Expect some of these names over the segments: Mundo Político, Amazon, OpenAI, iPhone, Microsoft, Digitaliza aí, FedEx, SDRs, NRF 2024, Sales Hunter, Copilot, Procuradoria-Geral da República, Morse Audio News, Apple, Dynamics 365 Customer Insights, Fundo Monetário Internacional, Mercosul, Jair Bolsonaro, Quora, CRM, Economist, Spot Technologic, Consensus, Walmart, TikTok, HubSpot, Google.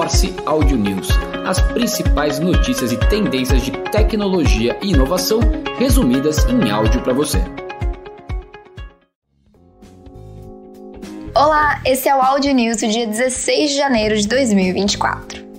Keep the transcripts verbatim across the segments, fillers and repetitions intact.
Morse Audio News, as principais notícias e tendências de tecnologia e inovação resumidas em áudio para você. Olá, esse é o Audio News do dia dezesseis de janeiro de dois mil e vinte e quatro.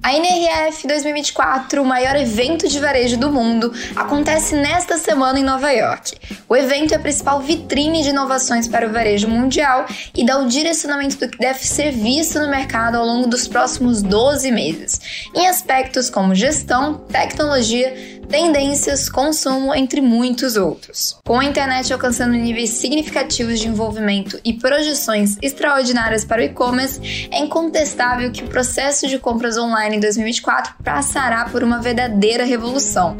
A N R F dois mil e vinte e quatro, o maior evento de varejo do mundo, acontece nesta semana em Nova York. O evento é a principal vitrine de inovações para o varejo mundial e dá o direcionamento do que deve ser visto no mercado ao longo dos próximos doze meses, em aspectos como gestão, tecnologia, tendências, consumo, entre muitos outros. Com a internet alcançando níveis significativos de envolvimento e projeções extraordinárias para o e-commerce, é incontestável que o processo de compras online em dois mil e vinte e quatro passará por uma verdadeira revolução.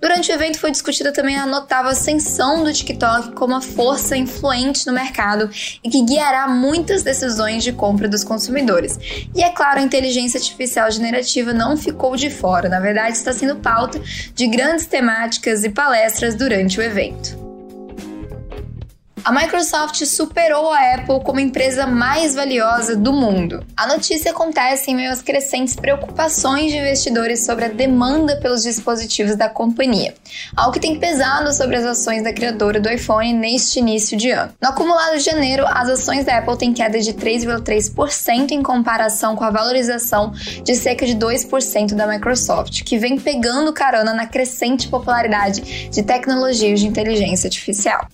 Durante o evento foi discutida também a notável ascensão do TikTok como uma força influente no mercado e que guiará muitas decisões de compra dos consumidores. E é claro, a inteligência artificial generativa não ficou de fora, na verdade está sendo pauta de grandes temáticas e palestras durante o evento. A Microsoft superou a Apple como empresa mais valiosa do mundo. A notícia acontece em meio às crescentes preocupações de investidores sobre a demanda pelos dispositivos da companhia, algo que tem pesado sobre as ações da criadora do iPhone neste início de ano. No acumulado de janeiro, as ações da Apple têm queda de três vírgula três por cento em comparação com a valorização de cerca de dois por cento da Microsoft, que vem pegando carona na crescente popularidade de tecnologias de inteligência artificial.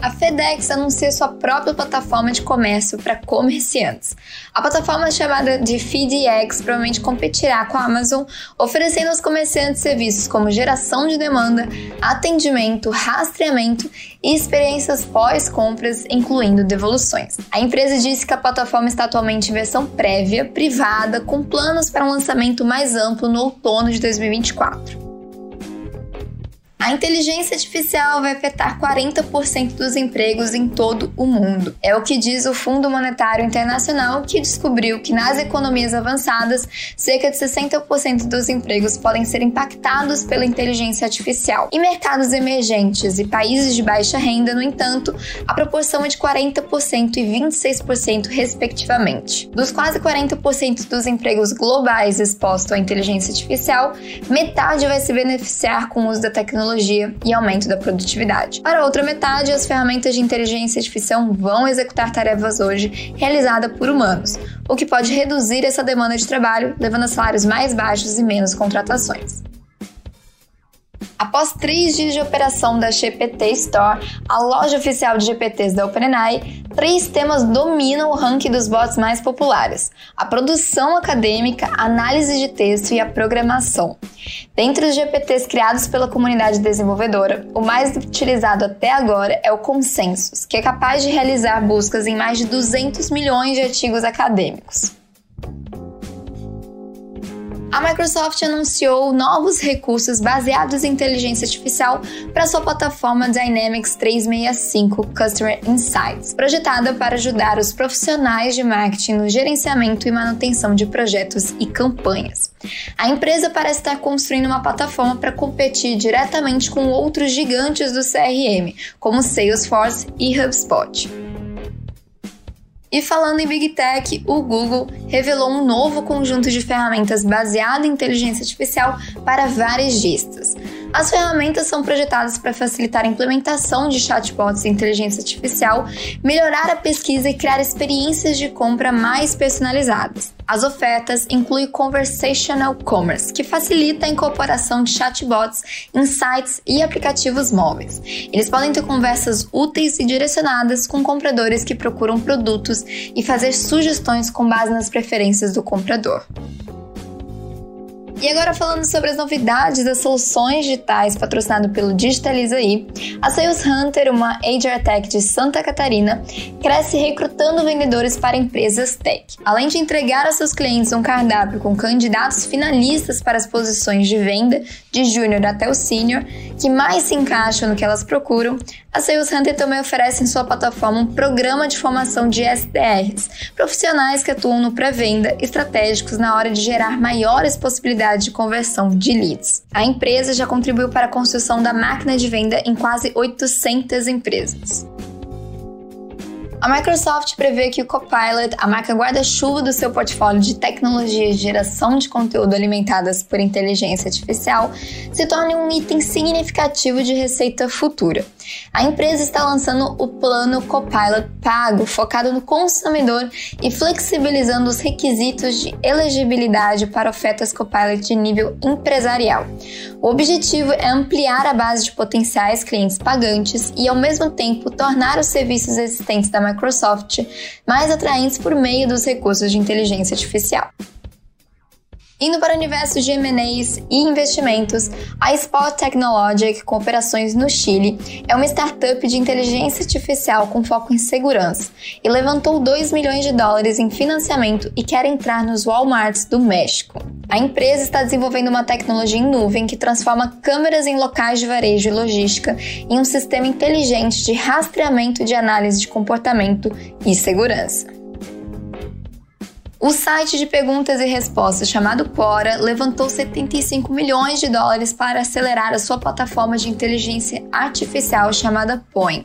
A FedEx anuncia sua própria plataforma de comércio para comerciantes. A plataforma chamada de FedEx provavelmente competirá com a Amazon, oferecendo aos comerciantes serviços como geração de demanda, atendimento, rastreamento e experiências pós-compras, incluindo devoluções. A empresa disse que a plataforma está atualmente em versão prévia, privada, com planos para um lançamento mais amplo no outono de dois mil e vinte e quatro. A inteligência artificial vai afetar quarenta por cento dos empregos em todo o mundo. É o que diz o Fundo Monetário Internacional, que descobriu que nas economias avançadas, cerca de sessenta por cento dos empregos podem ser impactados pela inteligência artificial. Em mercados emergentes e países de baixa renda, no entanto, a proporção é de quarenta por cento e vinte e seis por cento respectivamente. Dos quase quarenta por cento dos empregos globais expostos à inteligência artificial, metade vai se beneficiar com o uso da tecnologia e aumento da produtividade. Para a outra metade, as ferramentas de inteligência artificial vão executar tarefas hoje realizadas por humanos, o que pode reduzir essa demanda de trabalho, levando a salários mais baixos e menos contratações. Após três dias de operação da G P T Store, a loja oficial de G P Ts da OpenAI, três temas dominam o ranking dos bots mais populares: a produção acadêmica, a análise de texto e a programação. Dentre os G P Ts criados pela comunidade desenvolvedora, o mais utilizado até agora é o Consensus, que é capaz de realizar buscas em mais de duzentos milhões de artigos acadêmicos. A Microsoft anunciou novos recursos baseados em inteligência artificial para sua plataforma Dynamics trezentos e sessenta e cinco Customer Insights, projetada para ajudar os profissionais de marketing no gerenciamento e manutenção de projetos e campanhas. A empresa parece estar construindo uma plataforma para competir diretamente com outros gigantes do C R M, como Salesforce e HubSpot. E falando em Big Tech, o Google revelou um novo conjunto de ferramentas baseado em inteligência artificial para varejistas. As ferramentas são projetadas para facilitar a implementação de chatbots de inteligência artificial, melhorar a pesquisa e criar experiências de compra mais personalizadas. As ofertas incluem Conversational Commerce, que facilita a incorporação de chatbots em sites e aplicativos móveis. Eles podem ter conversas úteis e direcionadas com compradores que procuram produtos e fazer sugestões com base nas preferências do comprador. E agora falando sobre as novidades das soluções digitais patrocinado pelo Digitaliza aí, a Sales Hunter, uma H R Tech de Santa Catarina, cresce recrutando vendedores para empresas tech. Além de entregar a seus clientes um cardápio com candidatos finalistas para as posições de venda, de júnior até o sênior, que mais se encaixam no que elas procuram, a Sales Hunter também oferece em sua plataforma um programa de formação de S D Rs, profissionais que atuam no pré-venda, estratégicos na hora de gerar maiores possibilidades de conversão de leads. A empresa já contribuiu para a construção da máquina de venda em quase oitocentas empresas. A Microsoft prevê que o Copilot, a marca guarda-chuva do seu portfólio de tecnologias de geração de conteúdo alimentadas por inteligência artificial, se torne um item significativo de receita futura. A empresa está lançando o plano Copilot Pago, focado no consumidor e flexibilizando os requisitos de elegibilidade para ofertas Copilot de nível empresarial. O objetivo é ampliar a base de potenciais clientes pagantes e, ao mesmo tempo, tornar os serviços existentes da Microsoft mais atraentes por meio dos recursos de inteligência artificial. Indo para o universo de M e As e investimentos, a Spot Technologic, com operações no Chile, é uma startup de inteligência artificial com foco em segurança e levantou dois milhões de dólares em financiamento e quer entrar nos Walmarts do México. A empresa está desenvolvendo uma tecnologia em nuvem que transforma câmeras em locais de varejo e logística em um sistema inteligente de rastreamento de análise de comportamento e segurança. O site de perguntas e respostas chamado Quora levantou setenta e cinco milhões de dólares para acelerar a sua plataforma de inteligência artificial chamada Poe.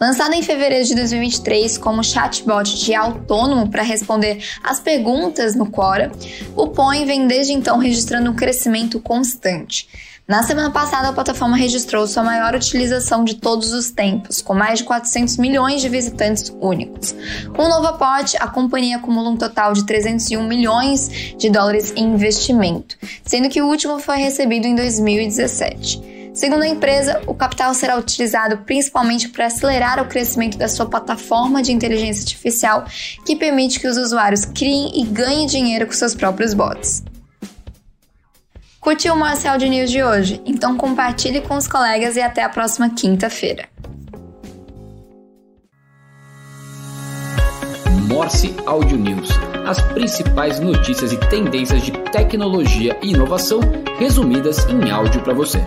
Lançada em fevereiro de dois mil e vinte e três como chatbot de autônomo para responder às perguntas no Quora, o Poe vem desde então registrando um crescimento constante. Na semana passada, a plataforma registrou sua maior utilização de todos os tempos, com mais de quatrocentos milhões de visitantes únicos. Com o novo aporte, a companhia acumula um total de trezentos e um milhões de dólares em investimento, sendo que o último foi recebido em dois mil e dezessete. Segundo a empresa, o capital será utilizado principalmente para acelerar o crescimento da sua plataforma de inteligência artificial, que permite que os usuários criem e ganhem dinheiro com seus próprios bots. Curtiu o Morse Audio News de hoje? Então compartilhe com os colegas e até a próxima quinta-feira. Morse Audio News. As principais notícias e tendências de tecnologia e inovação resumidas em áudio para você.